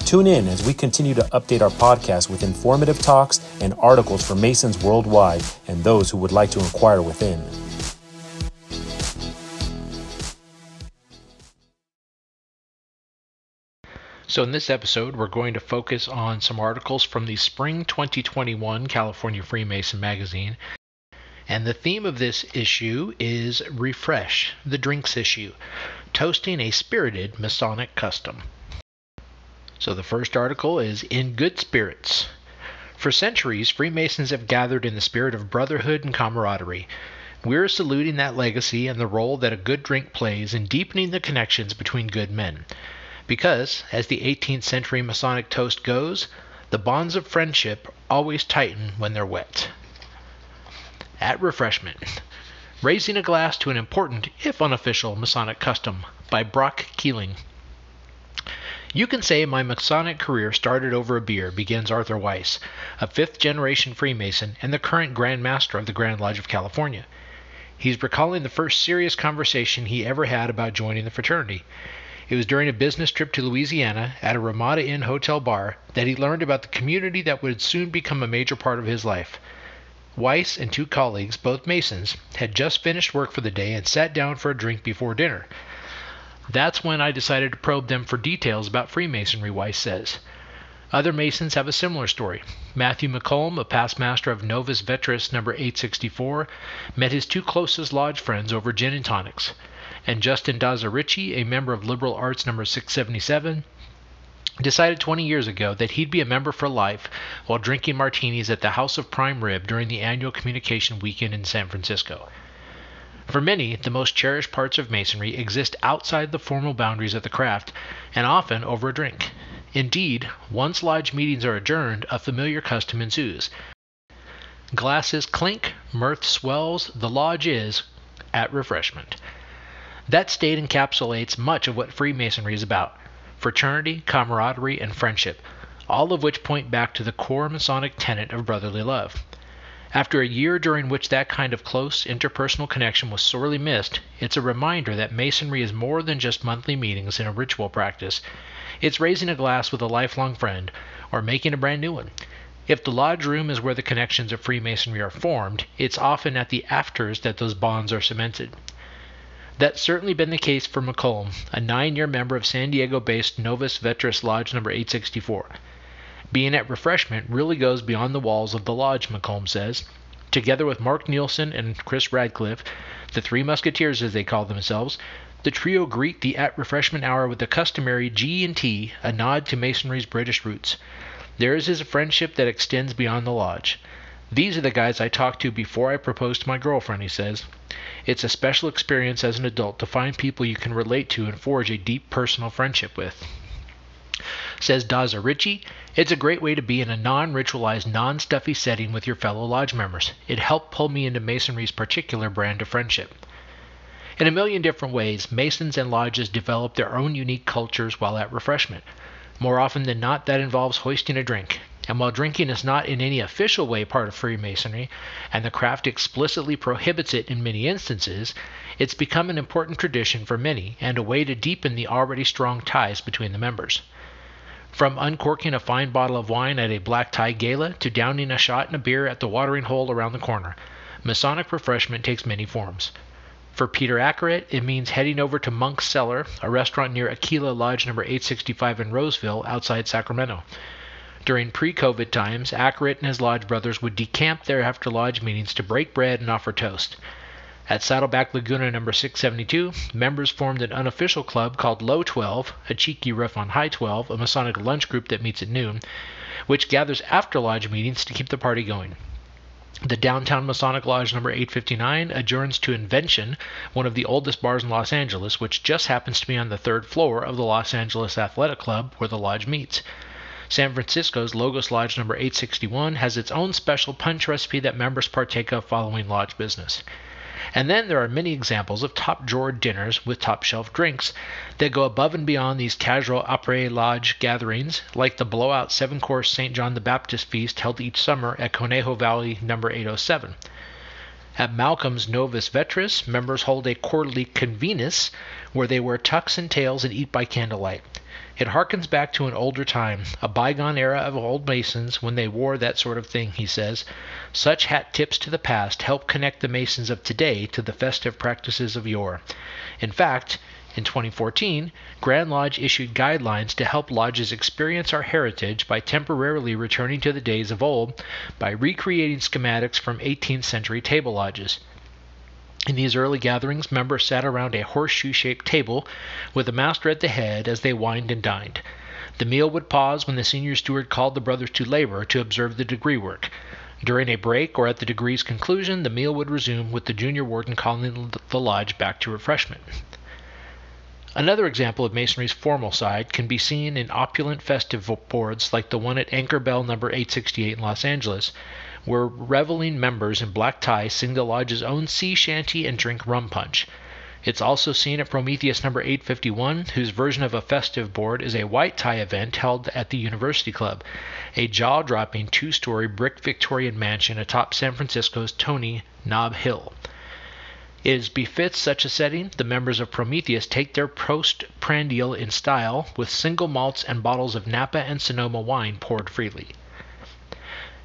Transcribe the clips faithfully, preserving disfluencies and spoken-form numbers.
Tune in as we continue to update our podcast with informative talks and articles for Masons worldwide and those who would like to inquire within. So in this episode, we're going to focus on some articles from the Spring twenty twenty-one California Freemason magazine. And the theme of this issue is Refresh, the Drinks Issue, Toasting a Spirited Masonic Custom. So the first article is In Good Spirits. For centuries, Freemasons have gathered in the spirit of brotherhood and camaraderie. We're saluting that legacy and the role that a good drink plays in deepening the connections between good men. Because, as the eighteenth century Masonic toast goes, the bonds of friendship always tighten when they're wet. At Refreshment, raising a glass to an important, if unofficial, Masonic custom by Brock Keeling. You can say my Masonic career started over a beer, begins Arthur Weiss, a fifth-generation Freemason and the current Grand Master of the Grand Lodge of California. He's recalling the first serious conversation he ever had about joining the fraternity. It was during a business trip to Louisiana at a Ramada Inn hotel bar that he learned about the community that would soon become a major part of his life. Weiss and two colleagues, both Masons, had just finished work for the day and sat down for a drink before dinner. That's when I decided to probe them for details about Freemasonry, Weiss says. Other Masons have a similar story. Matthew McComb, a past master of Novus Veteris number eight sixty-four, met his two closest lodge friends over gin and tonics. And Justin Daza-Ritchie, a member of Liberal Arts number six seventy-seven, decided twenty years ago that he'd be a member for life while drinking martinis at the House of Prime Rib during the annual communication weekend in San Francisco. For many, the most cherished parts of Masonry exist outside the formal boundaries of the craft, and often over a drink. Indeed, once lodge meetings are adjourned, a familiar custom ensues. Glasses clink, mirth swells, the lodge is at Refreshment. That state encapsulates much of what Freemasonry is about: fraternity, camaraderie, and friendship, all of which point back to the core Masonic tenet of brotherly love. After a year during which that kind of close, interpersonal connection was sorely missed, it's a reminder that Masonry is more than just monthly meetings and a ritual practice. It's raising a glass with a lifelong friend, or making a brand new one. If the lodge room is where the connections of Freemasonry are formed, it's often at the afters that those bonds are cemented. That's certainly been the case for McComb, a nine-year member of San Diego-based Novus Veteris Lodge number eight sixty-four. Being at Refreshment really goes beyond the walls of the lodge, McComb says. Together with Mark Nielsen and Chris Radcliffe, the Three Musketeers as they call themselves, the trio greet the At Refreshment hour with the customary G and T, a nod to Masonry's British roots. Theirs is a friendship that extends beyond the lodge. These are the guys I talked to before I proposed to my girlfriend, he says. It's a special experience as an adult to find people you can relate to and forge a deep personal friendship with. Says Daza-Ritchie, it's a great way to be in a non-ritualized, non-stuffy setting with your fellow lodge members. It helped pull me into Masonry's particular brand of friendship. In a million different ways, Masons and lodges develop their own unique cultures while at Refreshment. More often than not, that involves hoisting a drink. And while drinking is not in any official way part of Freemasonry, and the craft explicitly prohibits it in many instances, it's become an important tradition for many and a way to deepen the already strong ties between the members. From uncorking a fine bottle of wine at a black tie gala to downing a shot and a beer at the watering hole around the corner, Masonic Refreshment takes many forms. For Peter Akeret, it means heading over to Monk's Cellar, a restaurant near Aquila Lodge number eight sixty-five in Roseville, outside Sacramento. During pre-COVID times, Akeret and his lodge brothers would decamp there after lodge meetings to break bread and offer toast. At Saddleback Laguna number six seventy-two, members formed an unofficial club called Low twelve, a cheeky riff on High twelve, a Masonic lunch group that meets at noon, which gathers after lodge meetings to keep the party going. The Downtown Masonic Lodge number eight fifty-nine adjourns to Invention, one of the oldest bars in Los Angeles, which just happens to be on the third floor of the Los Angeles Athletic Club where the lodge meets. San Francisco's Logos Lodge number eight sixty-one has its own special punch recipe that members partake of following lodge business. And then there are many examples of top drawer dinners with top shelf drinks that go above and beyond these casual après lodge gatherings, like the blowout seven-course Saint John the Baptist feast held each summer at Conejo Valley number eight oh seven. At Malcolm's Novus Veteris, members hold a quarterly convenus where they wear tucks and tails and eat by candlelight. It harkens back to an older time, a bygone era of old Masons when they wore that sort of thing, he says. Such hat tips to the past help connect the Masons of today to the festive practices of yore. In fact, in twenty fourteen, Grand Lodge issued guidelines to help lodges experience our heritage by temporarily returning to the days of old by recreating schematics from eighteenth century table lodges. In these early gatherings, members sat around a horseshoe-shaped table with a master at the head as they wined and dined. The meal would pause when the senior steward called the brothers to labor to observe the degree work. During a break or at the degree's conclusion, the meal would resume with the junior warden calling the lodge back to refreshment. Another example of Masonry's formal side can be seen in opulent festive boards like the one at Anchor Bell number eight sixty-eight in Los Angeles, where reveling members in black tie sing the lodge's own sea shanty and drink rum punch. It's also seen at Prometheus number eight fifty-one, whose version of a festive board is a white tie event held at the University Club, a jaw-dropping two-story brick Victorian mansion atop San Francisco's Tony Knob Hill. As befits such a setting, the members of Prometheus take their post-prandial in style, with single malts and bottles of Napa and Sonoma wine poured freely.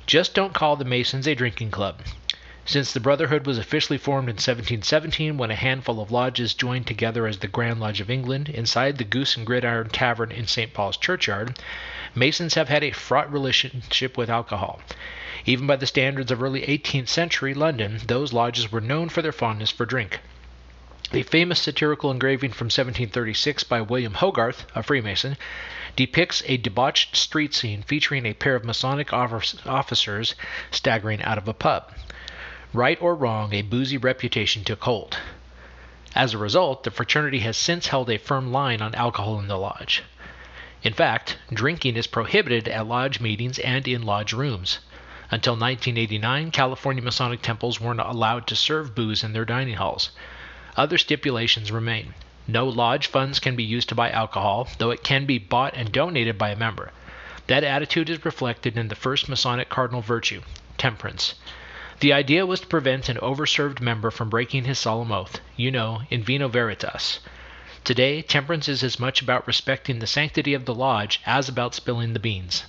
Just don't call the Masons a drinking club. Since the Brotherhood was officially formed in seventeen seventeen, when a handful of lodges joined together as the Grand Lodge of England inside the Goose and Gridiron Tavern in Saint Paul's Churchyard, Masons have had a fraught relationship with alcohol. Even by the standards of early eighteenth century London, those lodges were known for their fondness for drink. A famous satirical engraving from seventeen thirty-six by William Hogarth, a Freemason, depicts a debauched street scene featuring a pair of Masonic officers staggering out of a pub. Right or wrong, a boozy reputation took hold. As a result, the fraternity has since held a firm line on alcohol in the lodge. In fact, drinking is prohibited at lodge meetings and in lodge rooms. Until nineteen eighty-nine, California Masonic temples weren't allowed to serve booze in their dining halls. Other stipulations remain. No lodge funds can be used to buy alcohol, though it can be bought and donated by a member. That attitude is reflected in the first Masonic cardinal virtue, temperance. The idea was to prevent an overserved member from breaking his solemn oath, you know, in vino veritas. Today, temperance is as much about respecting the sanctity of the lodge as about spilling the beans.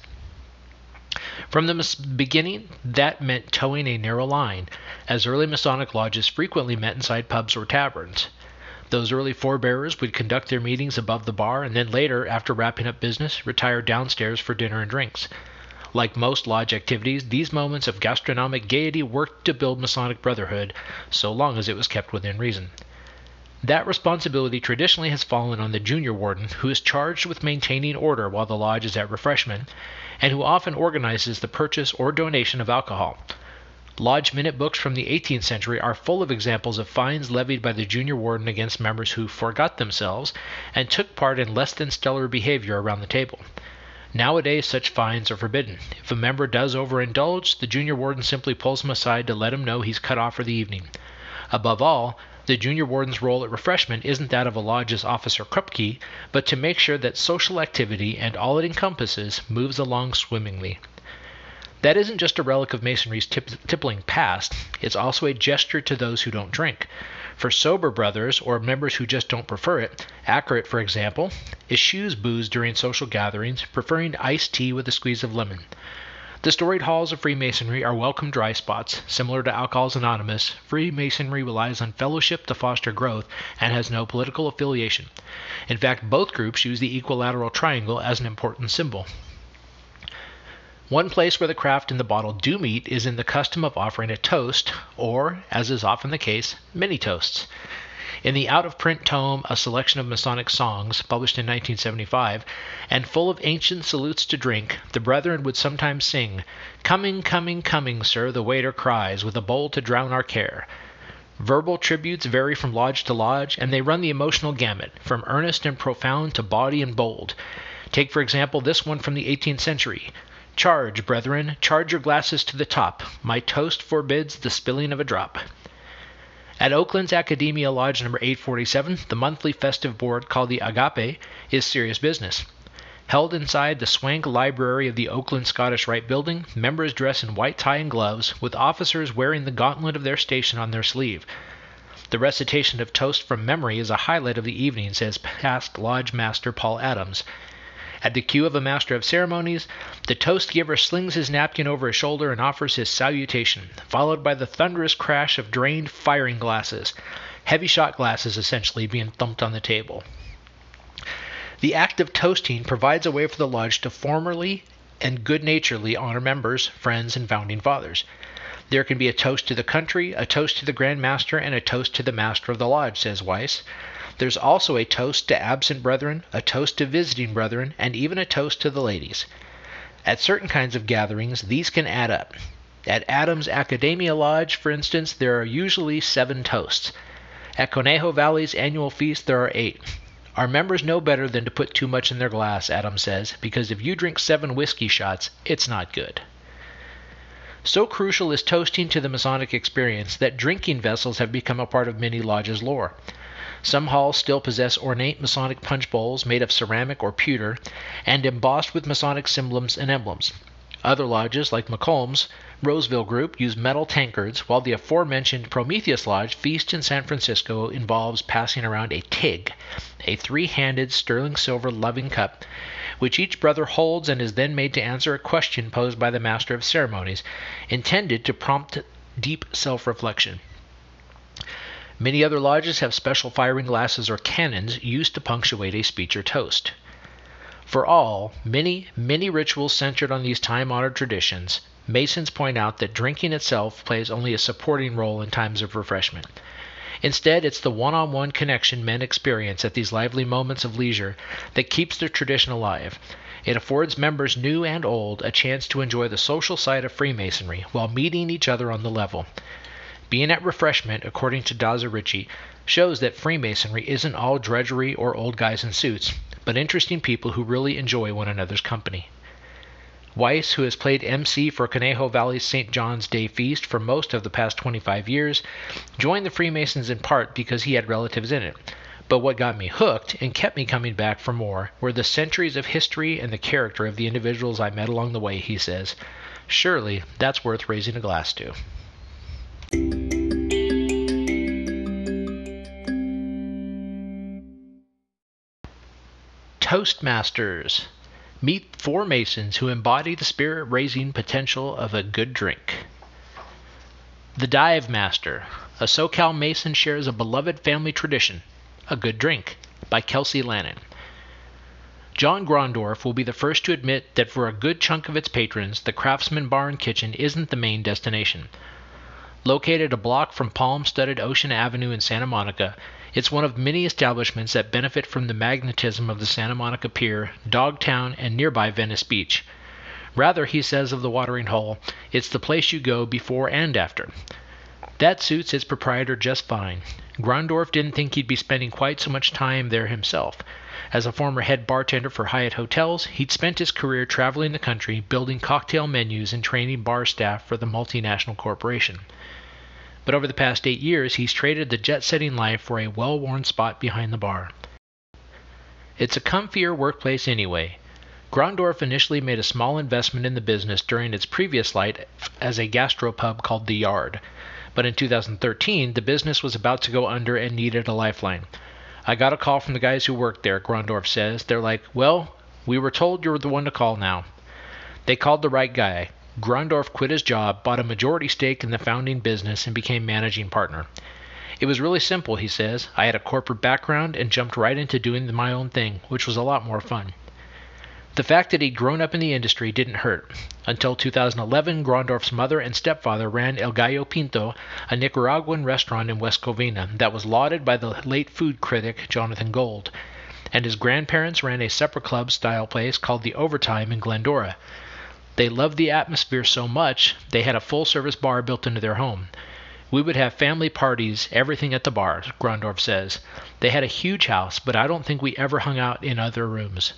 From the beginning, that meant towing a narrow line, as early Masonic lodges frequently met inside pubs or taverns. Those early forebearers would conduct their meetings above the bar and then later, after wrapping up business, retire downstairs for dinner and drinks. Like most lodge activities, these moments of gastronomic gaiety worked to build Masonic brotherhood, so long as it was kept within reason. That responsibility traditionally has fallen on the junior warden, who is charged with maintaining order while the lodge is at refreshment, and who often organizes the purchase or donation of alcohol. Lodge minute books from the eighteenth century are full of examples of fines levied by the junior warden against members who forgot themselves and took part in less than stellar behavior around the table. Nowadays, such fines are forbidden. If a member does overindulge, the junior warden simply pulls him aside to let him know he's cut off for the evening. Above all, the junior warden's role at refreshment isn't that of a lodge's officer Krupke, but to make sure that social activity and all it encompasses moves along swimmingly. That isn't just a relic of Masonry's tip- tippling past, it's also a gesture to those who don't drink. For sober brothers, or members who just don't prefer it, Akeret, for example, eschews booze during social gatherings, preferring iced tea with a squeeze of lemon. The storied halls of Freemasonry are welcome dry spots. Similar to Alcoholics Anonymous, Freemasonry relies on fellowship to foster growth and has no political affiliation. In fact, both groups use the equilateral triangle as an important symbol. One place where the craft and the bottle do meet is in the custom of offering a toast, or, as is often the case, many toasts. In the out-of-print tome, A Selection of Masonic Songs, published in nineteen seventy-five, and full of ancient salutes to drink, the brethren would sometimes sing, "Coming, coming, coming, sir, the waiter cries, with a bowl to drown our care." Verbal tributes vary from lodge to lodge, and they run the emotional gamut, from earnest and profound to bawdy and bold. Take, for example, this one from the eighteenth century. Charge, brethren, charge your glasses to the top. My toast forbids the spilling of a drop. At Oakland's Academia Lodge number eight forty-seven, the monthly festive board called the Agape is serious business. Held inside the swank library of the Oakland Scottish Rite building, members dress in white tie and gloves, with officers wearing the gauntlet of their station on their sleeve. The recitation of toast from memory is a highlight of the evening, says past Lodge Master Paul Adams. At the cue of a master of ceremonies, the toast giver slings his napkin over his shoulder and offers his salutation, followed by the thunderous crash of drained firing glasses, heavy shot glasses essentially being thumped on the table. The act of toasting provides a way for the lodge to formally and good-naturedly honor members, friends, and founding fathers. There can be a toast to the country, a toast to the Grand Master, and a toast to the master of the lodge, says Weiss. There's also a toast to absent brethren, a toast to visiting brethren, and even a toast to the ladies. At certain kinds of gatherings, these can add up. At Adams Academia Lodge, for instance, there are usually seven toasts. At Conejo Valley's annual feast, there are eight. Our members know better than to put too much in their glass, Adams says, because if you drink seven whiskey shots, it's not good. So crucial is toasting to the Masonic experience that drinking vessels have become a part of many lodges' lore. Some halls still possess ornate Masonic punch bowls made of ceramic or pewter and embossed with Masonic symbols and emblems. Other lodges, like McComb's Roseville Group, use metal tankards, while the aforementioned Prometheus Lodge feast in San Francisco involves passing around a tig, a three-handed sterling silver loving cup, which each brother holds and is then made to answer a question posed by the master of ceremonies, intended to prompt deep self-reflection. Many other lodges have special firing glasses or cannons used to punctuate a speech or toast. For all, many, many rituals centered on these time-honored traditions, Masons point out that drinking itself plays only a supporting role in times of refreshment. Instead, it's the one-on-one connection men experience at these lively moments of leisure that keeps their tradition alive. It affords members new and old a chance to enjoy the social side of Freemasonry while meeting each other on the level. Being at refreshment, according to Daza-Ritchie, shows that Freemasonry isn't all drudgery or old guys in suits, but interesting people who really enjoy one another's company. Weiss, who has played M C for Conejo Valley's Saint John's Day feast for most of the past twenty-five years, joined the Freemasons in part because he had relatives in it. But what got me hooked and kept me coming back for more were the centuries of history and the character of the individuals I met along the way, he says. Surely that's worth raising a glass to. Toastmasters. Meet four Masons who embody the spirit-raising potential of a good drink. The Dive Master. A SoCal Mason shares a beloved family tradition, A Good Drink, by Kelsey Lannon. John Grondorf will be the first to admit that for a good chunk of its patrons, the Craftsman Bar and Kitchen isn't the main destination. Located a block from palm-studded Ocean Avenue in Santa Monica, it's one of many establishments that benefit from the magnetism of the Santa Monica Pier, Dogtown, and nearby Venice Beach. Rather, he says of the watering hole, it's the place you go before and after. That suits its proprietor just fine. Grondorf didn't think he'd be spending quite so much time there himself. As a former head bartender for Hyatt Hotels, he'd spent his career traveling the country, building cocktail menus and training bar staff for the multinational corporation. But over the past eight years, he's traded the jet-setting life for a well-worn spot behind the bar. It's a comfier workplace anyway. Grondorf initially made a small investment in the business during its previous life as a gastropub called The Yard. But in two thousand thirteen, the business was about to go under and needed a lifeline. I got a call from the guys who worked there, Grondorf says. They're like, well, we were told you were the one to call now. They called the right guy. Grondorf quit his job, bought a majority stake in the founding business, and became managing partner. It was really simple, he says. I had a corporate background and jumped right into doing my own thing, which was a lot more fun. The fact that he'd grown up in the industry didn't hurt. Until two thousand eleven, Grondorf's mother and stepfather ran El Gallo Pinto, a Nicaraguan restaurant in West Covina that was lauded by the late food critic Jonathan Gold, and his grandparents ran a supper club-style place called the Overtime in Glendora. They loved the atmosphere so much, they had a full-service bar built into their home. We would have family parties, everything at the bar, Grondorf says. They had a huge house, but I don't think we ever hung out in other rooms.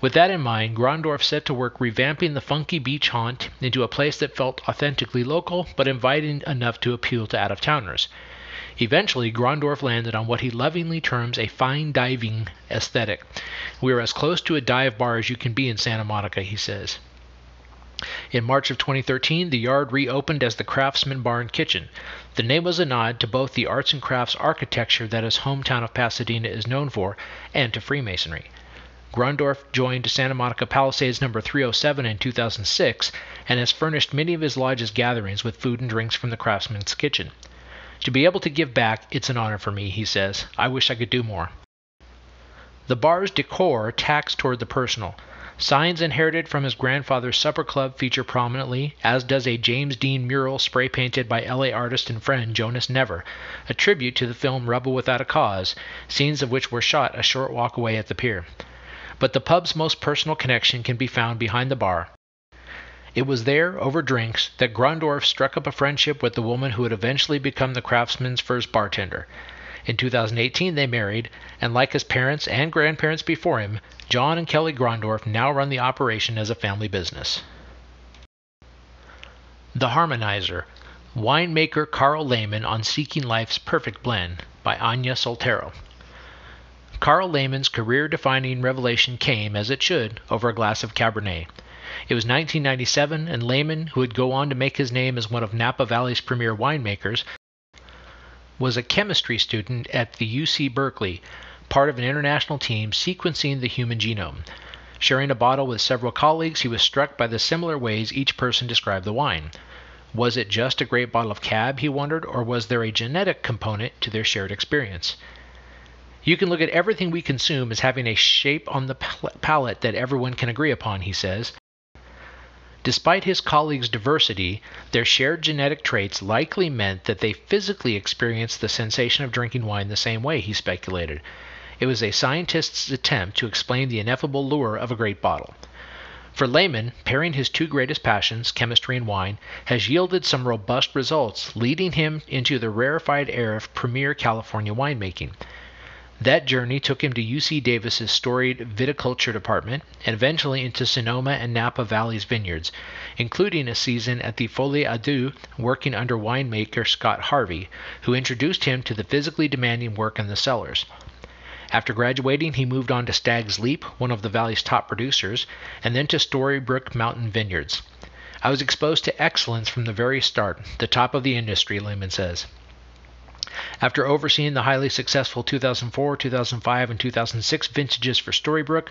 With that in mind, Grondorf set to work revamping the funky beach haunt into a place that felt authentically local, but inviting enough to appeal to out-of-towners. Eventually, Grondorf landed on what he lovingly terms a fine diving aesthetic. "We are as close to a dive bar as you can be in Santa Monica," he says. In March of twenty thirteen, the Yard reopened as the Craftsman Bar and Kitchen. The name was a nod to both the arts and crafts architecture that his hometown of Pasadena is known for, and to Freemasonry. Grondorf joined Santa Monica Palisades number three oh seven in two thousand six and has furnished many of his lodge's gatherings with food and drinks from the Craftsman's Kitchen. "To be able to give back, it's an honor for me," he says. "I wish I could do more." The bar's decor tacks toward the personal. Signs inherited from his grandfather's supper club feature prominently, as does a James Dean mural spray-painted by L A artist and friend Jonas Never, a tribute to the film Rebel Without a Cause, scenes of which were shot a short walk away at the pier. But the pub's most personal connection can be found behind the bar. It was there, over drinks, that Grondorf struck up a friendship with the woman who would eventually become the Craftsman's first bartender. In two thousand eighteen, they married, and like his parents and grandparents before him, John and Kelly Grondorf now run the operation as a family business. The Harmonizer, winemaker Carl Lehman on Seeking Life's Perfect Blend, by Anya Soltero. Carl Lehman's career-defining revelation came, as it should, over a glass of Cabernet. It was nineteen ninety-seven, and Lehman, who would go on to make his name as one of Napa Valley's premier winemakers, was a chemistry student at the U C Berkeley, part of an international team sequencing the human genome. Sharing a bottle with several colleagues, he was struck by the similar ways each person described the wine. Was it just a great bottle of Cab, he wondered, or was there a genetic component to their shared experience? "You can look at everything we consume as having a shape on the palate that everyone can agree upon," he says. Despite his colleagues' diversity, their shared genetic traits likely meant that they physically experienced the sensation of drinking wine the same way, he speculated. It was a scientist's attempt to explain the ineffable lure of a great bottle. For Lehman, pairing his two greatest passions, chemistry and wine, has yielded some robust results, leading him into the rarefied air of premier California winemaking. That journey took him to U C Davis's storied viticulture department and eventually into Sonoma and Napa Valley's vineyards, including a season at the Folie à Deux working under winemaker Scott Harvey, who introduced him to the physically demanding work in the cellars. After graduating, he moved on to Stag's Leap, one of the valley's top producers, and then to Storybrooke Mountain Vineyards. "I was exposed to excellence from the very start, the top of the industry," Lehman says. After overseeing the highly successful two thousand four, two thousand five, and two thousand six vintages for Storybrooke,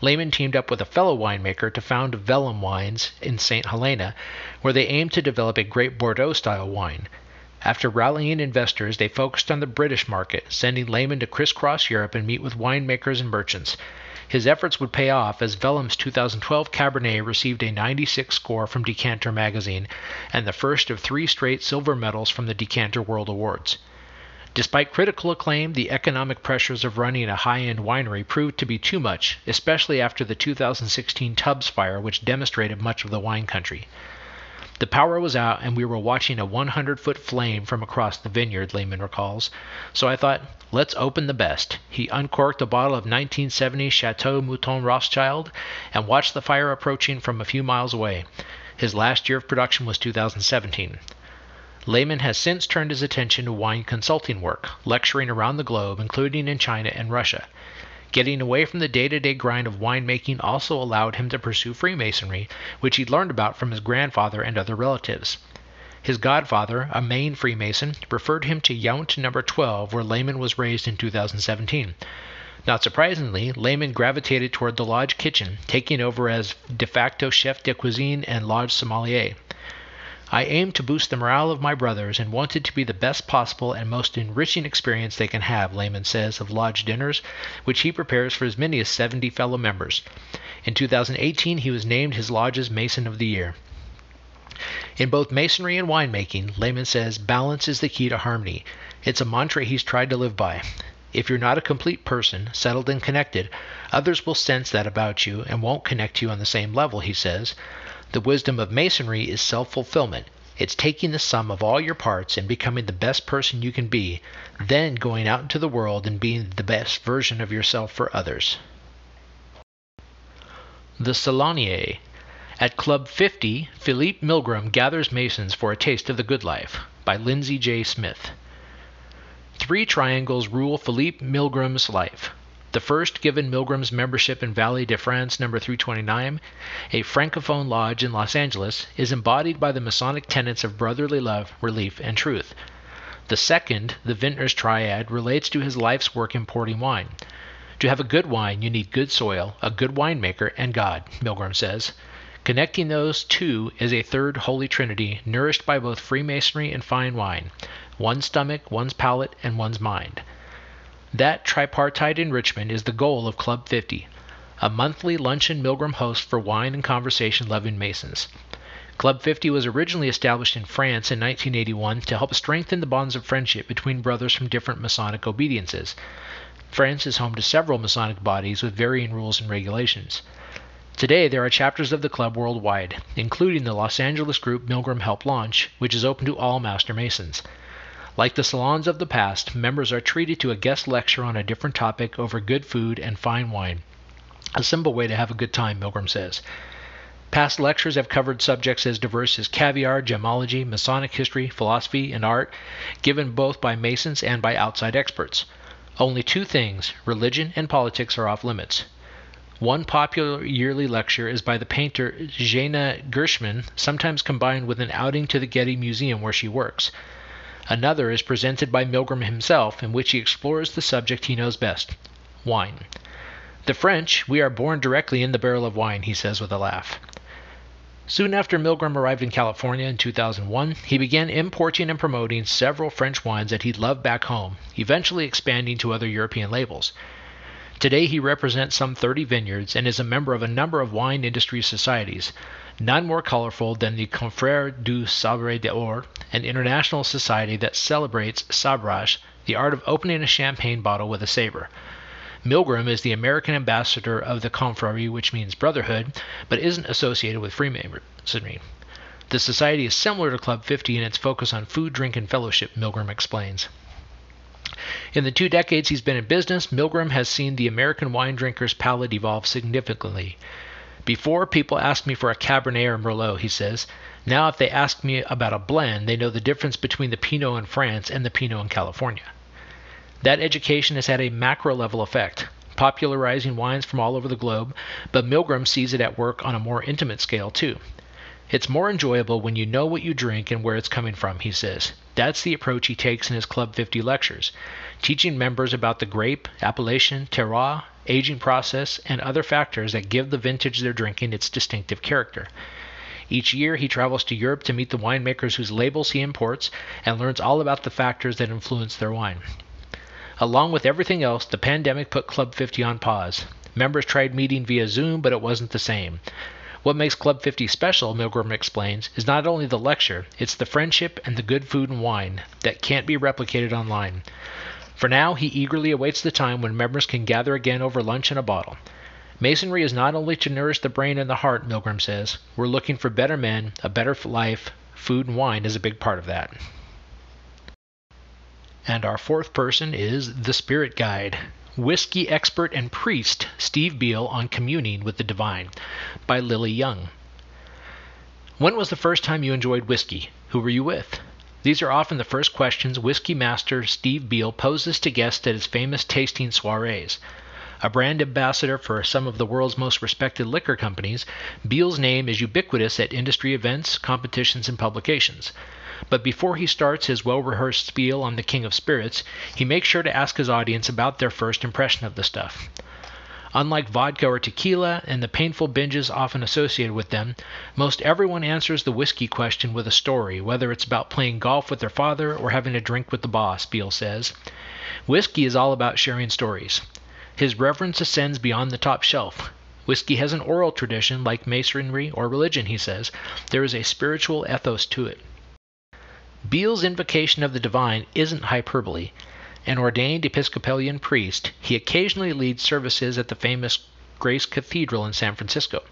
Lehman teamed up with a fellow winemaker to found Vellum Wines in Saint Helena, where they aimed to develop a great Bordeaux-style wine. After rallying investors, they focused on the British market, sending Lehman to crisscross Europe and meet with winemakers and merchants. His efforts would pay off, as Vellum's two thousand twelve Cabernet received a ninety-six score from Decanter magazine and the first of three straight silver medals from the Decanter World Awards. Despite critical acclaim, the economic pressures of running a high-end winery proved to be too much, especially after the two thousand sixteen Tubbs fire, which devastated much of the wine country. "The power was out, and we were watching a one hundred foot flame from across the vineyard," Lehman recalls. "So I thought, let's open the best." He uncorked a bottle of nineteen seventy Chateau Mouton Rothschild and watched the fire approaching from a few miles away. His last year of production was two thousand seventeen. Lehman has since turned his attention to wine consulting work, lecturing around the globe, including in China and Russia. Getting away from the day-to-day grind of winemaking also allowed him to pursue Freemasonry, which he learned about from his grandfather and other relatives. His godfather, a Maine Freemason, referred him to Yount Number twelve, where Lehman was raised in two thousand seventeen. Not surprisingly, Lehman gravitated toward the lodge kitchen, taking over as de facto chef de cuisine and lodge sommelier. "I aimed to boost the morale of my brothers and wanted to be the best possible and most enriching experience they can have," Lehman says of lodge dinners, which he prepares for as many as seventy fellow members. In two thousand eighteen, he was named his lodge's Mason of the Year. In both masonry and winemaking, Lehman says, balance is the key to harmony. It's a mantra he's tried to live by. "If you're not a complete person, settled and connected, others will sense that about you and won't connect to you on the same level," he says. "The wisdom of masonry is self-fulfillment. It's taking the sum of all your parts and becoming the best person you can be, then going out into the world and being the best version of yourself for others." the Salonier. At Club fifty, Philippe Milgram gathers Masons for a taste of the good life, by Lindsay J. Smith. Three triangles rule Philippe Milgram's life. The first given Milgram's membership in Valley de France number three twenty-nine, a Francophone lodge in Los Angeles, is embodied by the Masonic tenets of brotherly love, relief, and truth. The second, the Vintner's Triad, relates to his life's work importing wine. To have a good wine, you need good soil, a good winemaker, and God, Milgram says. Connecting those two is a third Holy Trinity, nourished by both Freemasonry and fine wine, one's stomach, one's palate, and one's mind. That tripartite enrichment is the goal of Club fifty, a monthly luncheon Milgram hosts for wine and conversation-loving Masons. Club fifty was originally established in France in nineteen eighty-one to help strengthen the bonds of friendship between brothers from different Masonic obediences. France is home to several Masonic bodies with varying rules and regulations. Today, there are chapters of the club worldwide, including the Los Angeles group Milgram helped launch, which is open to all Master Masons. Like the salons of the past, members are treated to a guest lecture on a different topic over good food and fine wine. A simple way to have a good time, Milgram says. Past lectures have covered subjects as diverse as caviar, gemology, Masonic history, philosophy, and art, given both by Masons and by outside experts. Only two things, religion and politics, are off limits. One popular yearly lecture is by the painter Jana Gershman, sometimes combined with an outing to the Getty Museum where she works. Another is presented by Milgram himself, in which he explores the subject he knows best, wine. The French, we are born directly in the barrel of wine, he says with a laugh. Soon after Milgram arrived in California in two thousand one, he began importing and promoting several French wines that he loved back home, eventually expanding to other European labels. Today he represents some thirty vineyards and is a member of a number of wine industry societies, none more colorful than the Confrères du Sabre d'Or, an international society that celebrates sabrage, the art of opening a champagne bottle with a saber. Milgram is the American ambassador of the Confrérie, which means brotherhood, but isn't associated with Freemasonry. The society is similar to Club fifty in its focus on food, drink, and fellowship, Milgram explains. In the two decades he's been in business, Milgram has seen the American wine drinker's palate evolve significantly. Before, people asked me for a Cabernet or Merlot, he says. Now if they ask me about a blend, they know the difference between the Pinot in France and the Pinot in California. That education has had a macro-level effect, popularizing wines from all over the globe, but Milgram sees it at work on a more intimate scale, too. It's more enjoyable when you know what you drink and where it's coming from, he says. That's the approach he takes in his Club fifty lectures, teaching members about the grape, appellation, terroir, aging process, and other factors that give the vintage they're drinking its distinctive character. Each year, he travels to Europe to meet the winemakers whose labels he imports and learns all about the factors that influence their wine. Along with everything else, the pandemic put Club fifty on pause. Members tried meeting via Zoom, but it wasn't the same. What makes Club fifty special, Milgram explains, is not only the lecture, it's the friendship and the good food and wine that can't be replicated online. For now, he eagerly awaits the time when members can gather again over lunch and a bottle. Masonry is not only to nourish the brain and the heart, Milgram says. We're looking for better men, a better life. Food and wine is a big part of that. And our fourth person is the Spirit Guide. Whiskey expert and priest Steve Beale on communing with the divine, by Lily Young. When was the first time you enjoyed whiskey? Who were you with? These are often the first questions whiskey master Steve Beale poses to guests at his famous tasting soirees. A brand ambassador for some of the world's most respected liquor companies, Beale's name is ubiquitous at industry events, competitions, and publications. But before he starts his well-rehearsed spiel on the King of Spirits, he makes sure to ask his audience about their first impression of the stuff. Unlike vodka or tequila and the painful binges often associated with them, most everyone answers the whiskey question with a story, whether it's about playing golf with their father or having a drink with the boss, Beale says. Whiskey is all about sharing stories. His reverence ascends beyond the top shelf. Whiskey has an oral tradition like masonry or religion, he says. There is a spiritual ethos to it. Beale's invocation of the divine isn't hyperbole. An ordained Episcopalian priest, he occasionally leads services at the famous Grace Cathedral in San Francisco.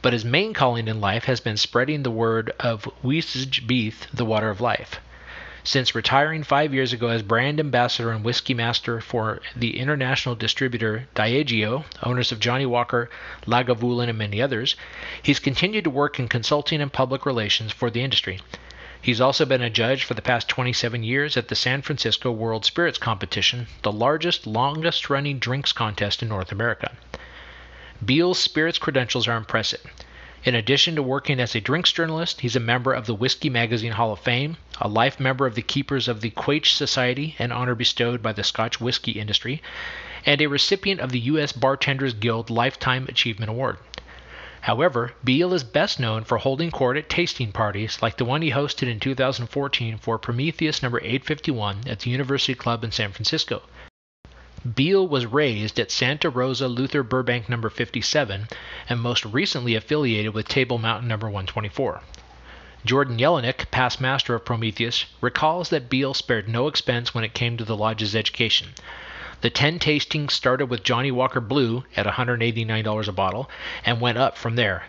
But his main calling in life has been spreading the word of Wiesj Beath, the water of life. Since retiring five years ago as brand ambassador and whiskey master for the international distributor Diageo, owners of Johnny Walker, Lagavulin, and many others, he's continued to work in consulting and public relations for the industry. He's also been a judge for the past twenty-seven years at the San Francisco World Spirits Competition, the largest, longest-running drinks contest in North America. Beale's spirits credentials are impressive. In addition to working as a drinks journalist, he's a member of the Whiskey Magazine Hall of Fame, a life member of the Keepers of the Quaich Society, an honor bestowed by the Scotch whiskey industry, and a recipient of the U S Bartenders Guild Lifetime Achievement Award. However, Beale is best known for holding court at tasting parties like the one he hosted in two thousand fourteen for Prometheus number eight fifty-one at the University Club in San Francisco. Beale was raised at Santa Rosa Luther Burbank number fifty-seven and most recently affiliated with Table Mountain number one twenty-four. Jordan Jelinek, past master of Prometheus, recalls that Beale spared no expense when it came to the lodge's education. The ten tastings started with Johnny Walker Blue at one hundred eighty-nine dollars a bottle and went up from there.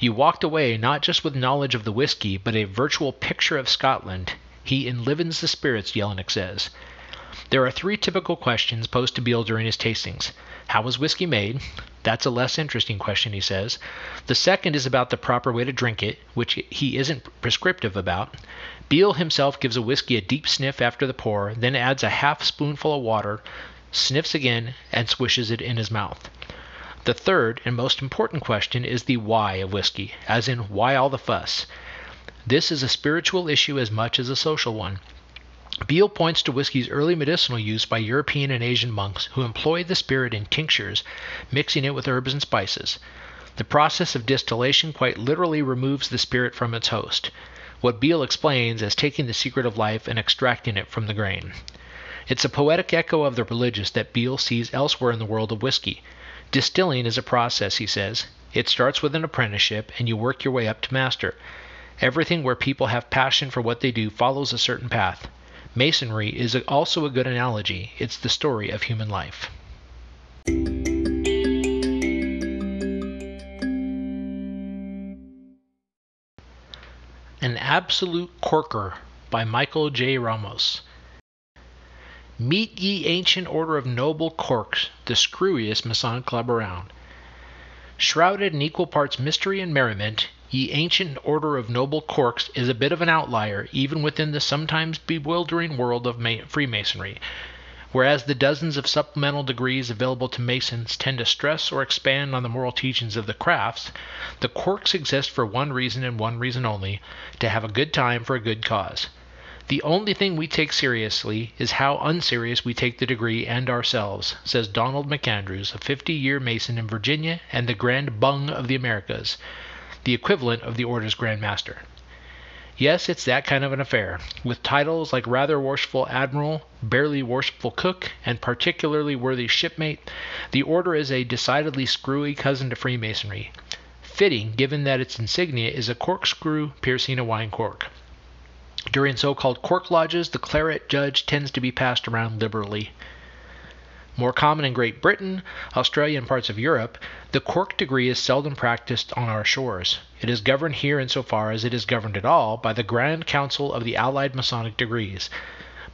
You walked away not just with knowledge of the whiskey, but a virtual picture of Scotland. He enlivens the spirits, Jelinek says. There are three typical questions posed to Beale during his tastings. How was whiskey made? That's a less interesting question, he says. The second is about the proper way to drink it, which he isn't prescriptive about. Beale himself gives a whiskey a deep sniff after the pour, then adds a half spoonful of water, sniffs again, and swishes it in his mouth. The third and most important question is the why of whiskey, as in why all the fuss. This is a spiritual issue as much as a social one. Beale points to whiskey's early medicinal use by European and Asian monks who employed the spirit in tinctures, mixing it with herbs and spices. The process of distillation quite literally removes the spirit from its host, what Beale explains as taking the secret of life and extracting it from the grain. It's a poetic echo of the religious that Beale sees elsewhere in the world of whiskey. Distilling is a process, he says. It starts with an apprenticeship, and you work your way up to master. Everything where people have passion for what they do follows a certain path. Masonry is also a good analogy. It's the story of human life. An Absolute Corker by Michael J. Ramos. Meet ye ancient order of noble corks, the screwiest Masonic club around. Shrouded in equal parts mystery and merriment, ye ancient order of noble corks is a bit of an outlier even within the sometimes bewildering world of Freemasonry. Whereas the dozens of supplemental degrees available to Masons tend to stress or expand on the moral teachings of the crafts, the corks exist for one reason and one reason only, to have a good time for a good cause. The only thing we take seriously is how unserious we take the degree and ourselves, says Donald McAndrews, a fifty-year Mason in Virginia and the Grand Bung of the Americas, the equivalent of the Order's Grand Master. Yes, it's that kind of an affair, with titles like Rather Worshipful Admiral, Barely Worshipful Cook, and Particularly Worthy Shipmate. The Order is a decidedly screwy cousin to Freemasonry, fitting given that its insignia is a corkscrew piercing a wine cork. During so-called cork lodges, the claret judge tends to be passed around liberally. More common in Great Britain, Australia, and parts of Europe, the cork degree is seldom practiced on our shores. It is governed here insofar as it is governed at all by the Grand Council of the Allied Masonic Degrees.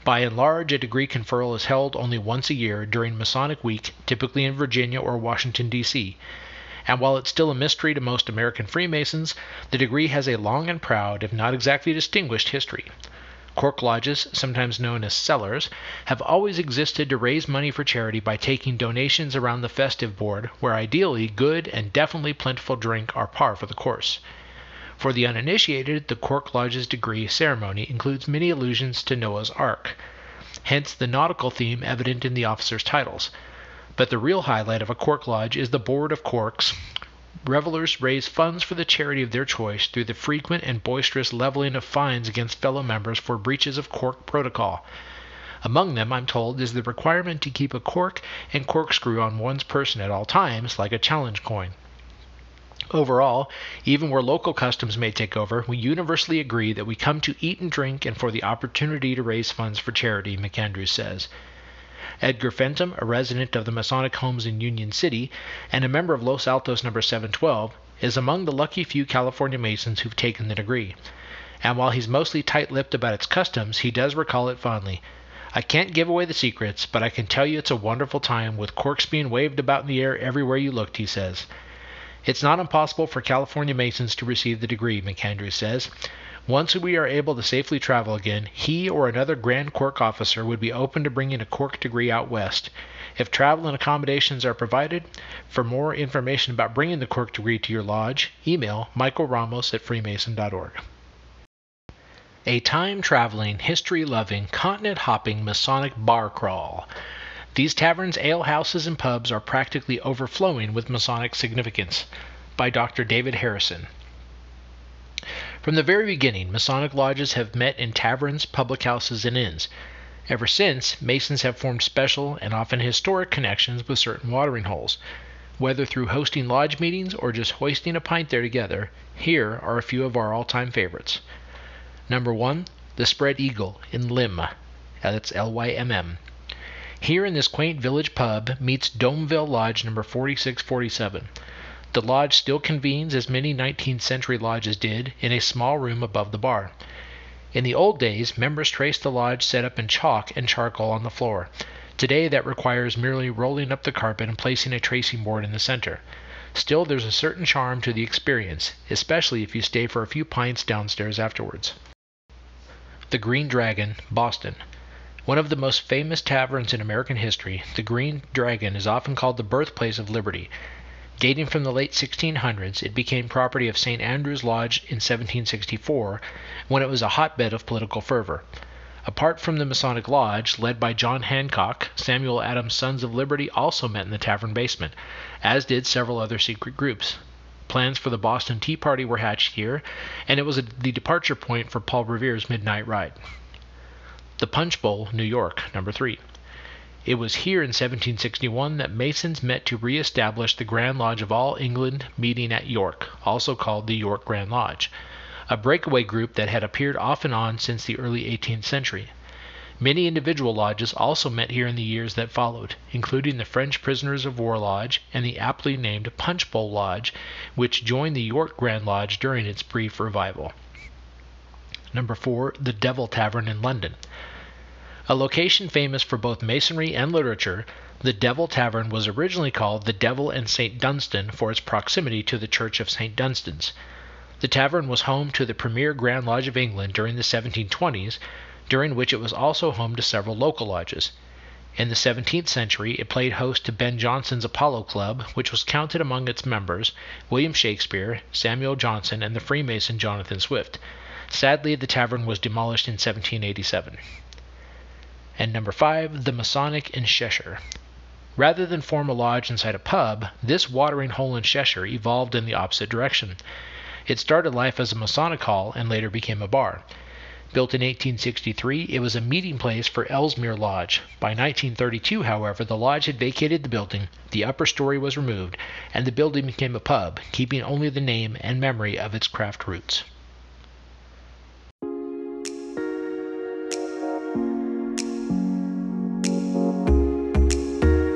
By and large, a degree conferral is held only once a year during Masonic Week, typically in Virginia or Washington, D C, and while it's still a mystery to most American Freemasons, the degree has a long and proud, if not exactly distinguished, history. Cork lodges, sometimes known as cellars, have always existed to raise money for charity by taking donations around the festive board, where ideally good and definitely plentiful drink are par for the course. For the uninitiated, the Cork Lodge's degree ceremony includes many allusions to Noah's Ark, hence the nautical theme evident in the officers' titles. But the real highlight of a cork lodge is the Board of Corks. Revelers raise funds for the charity of their choice through the frequent and boisterous leveling of fines against fellow members for breaches of cork protocol. Among them, I'm told, is the requirement to keep a cork and corkscrew on one's person at all times, like a challenge coin. Overall, even where local customs may take over, we universally agree that we come to eat and drink and for the opportunity to raise funds for charity, McAndrews says. Edgar Fenton, a resident of the Masonic Homes in Union City and a member of Los Altos number seven twelve, is among the lucky few California Masons who've taken the degree. and while he's mostly tight-lipped about its customs, he does recall it fondly. I can't give away the secrets, but I can tell you it's a wonderful time, with corks being waved about in the air everywhere you looked, he says. It's not impossible for California Masons to receive the degree, McAndrew says. Once we are able to safely travel again, he or another Grand Cork officer would be open to bringing a Cork degree out west. If travel and accommodations are provided, for more information about bringing the Cork degree to your lodge, email michaelramos at freemason dot org. A time-traveling, history-loving, continent-hopping Masonic bar crawl. These taverns, alehouses, and pubs are practically overflowing with Masonic significance. By Doctor David Harrison. From the very beginning, Masonic lodges have met in taverns, public houses, and inns. Ever since, Masons have formed special and often historic connections with certain watering holes. Whether through hosting lodge meetings or just hoisting a pint there together, here are a few of our all-time favorites. Number one, the Spread Eagle in Lym. That's L Y M M. Here in this quaint village pub meets Domeville Lodge number forty-six forty-seven. The lodge still convenes, as many nineteenth century lodges did, in a small room above the bar. In the old days, members traced the lodge set up in chalk and charcoal on the floor. Today, that requires merely rolling up the carpet and placing a tracing board in the center. Still, there's a certain charm to the experience, especially if you stay for a few pints downstairs afterwards. The Green Dragon, Boston. One of the most famous taverns in American history, the Green Dragon is often called the birthplace of liberty. Dating from the late sixteen hundreds, it became property of Saint Andrew's Lodge in seventeen sixty-four, when it was a hotbed of political fervor. Apart from the Masonic Lodge, led by John Hancock, Samuel Adams' Sons of Liberty also met in the tavern basement, as did several other secret groups. Plans for the Boston Tea Party were hatched here, and it was the departure point for Paul Revere's midnight ride. The Punch Bowl, New York, number three. It was here in seventeen sixty-one that Masons met to re-establish the Grand Lodge of All England, meeting at York, also called the York Grand Lodge, a breakaway group that had appeared off and on since the early eighteenth century. Many individual lodges also met here in the years that followed, including the French Prisoners of War Lodge and the aptly named Punch Bowl Lodge, which joined the York Grand Lodge during its brief revival. Number four, the Devil Tavern in London. A location famous for both masonry and literature, the Devil Tavern was originally called the Devil and Saint Dunstan for its proximity to the Church of Saint Dunstan's. The tavern was home to the premier Grand Lodge of England during the seventeen twenties, during which it was also home to several local lodges. In the seventeenth century, it played host to Ben Jonson's Apollo Club, which was counted among its members William Shakespeare, Samuel Johnson, and the Freemason Jonathan Swift. Sadly, the tavern was demolished in seventeen eighty-seven. And number five, the Masonic in Cheshire. Rather than form a lodge inside a pub, this watering hole in Cheshire evolved in the opposite direction. It started life as a Masonic hall and later became a bar. Built in eighteen sixty-three, it was a meeting place for Ellesmere Lodge. By nineteen thirty-two, however, the lodge had vacated the building, the upper story was removed, and the building became a pub, keeping only the name and memory of its craft roots.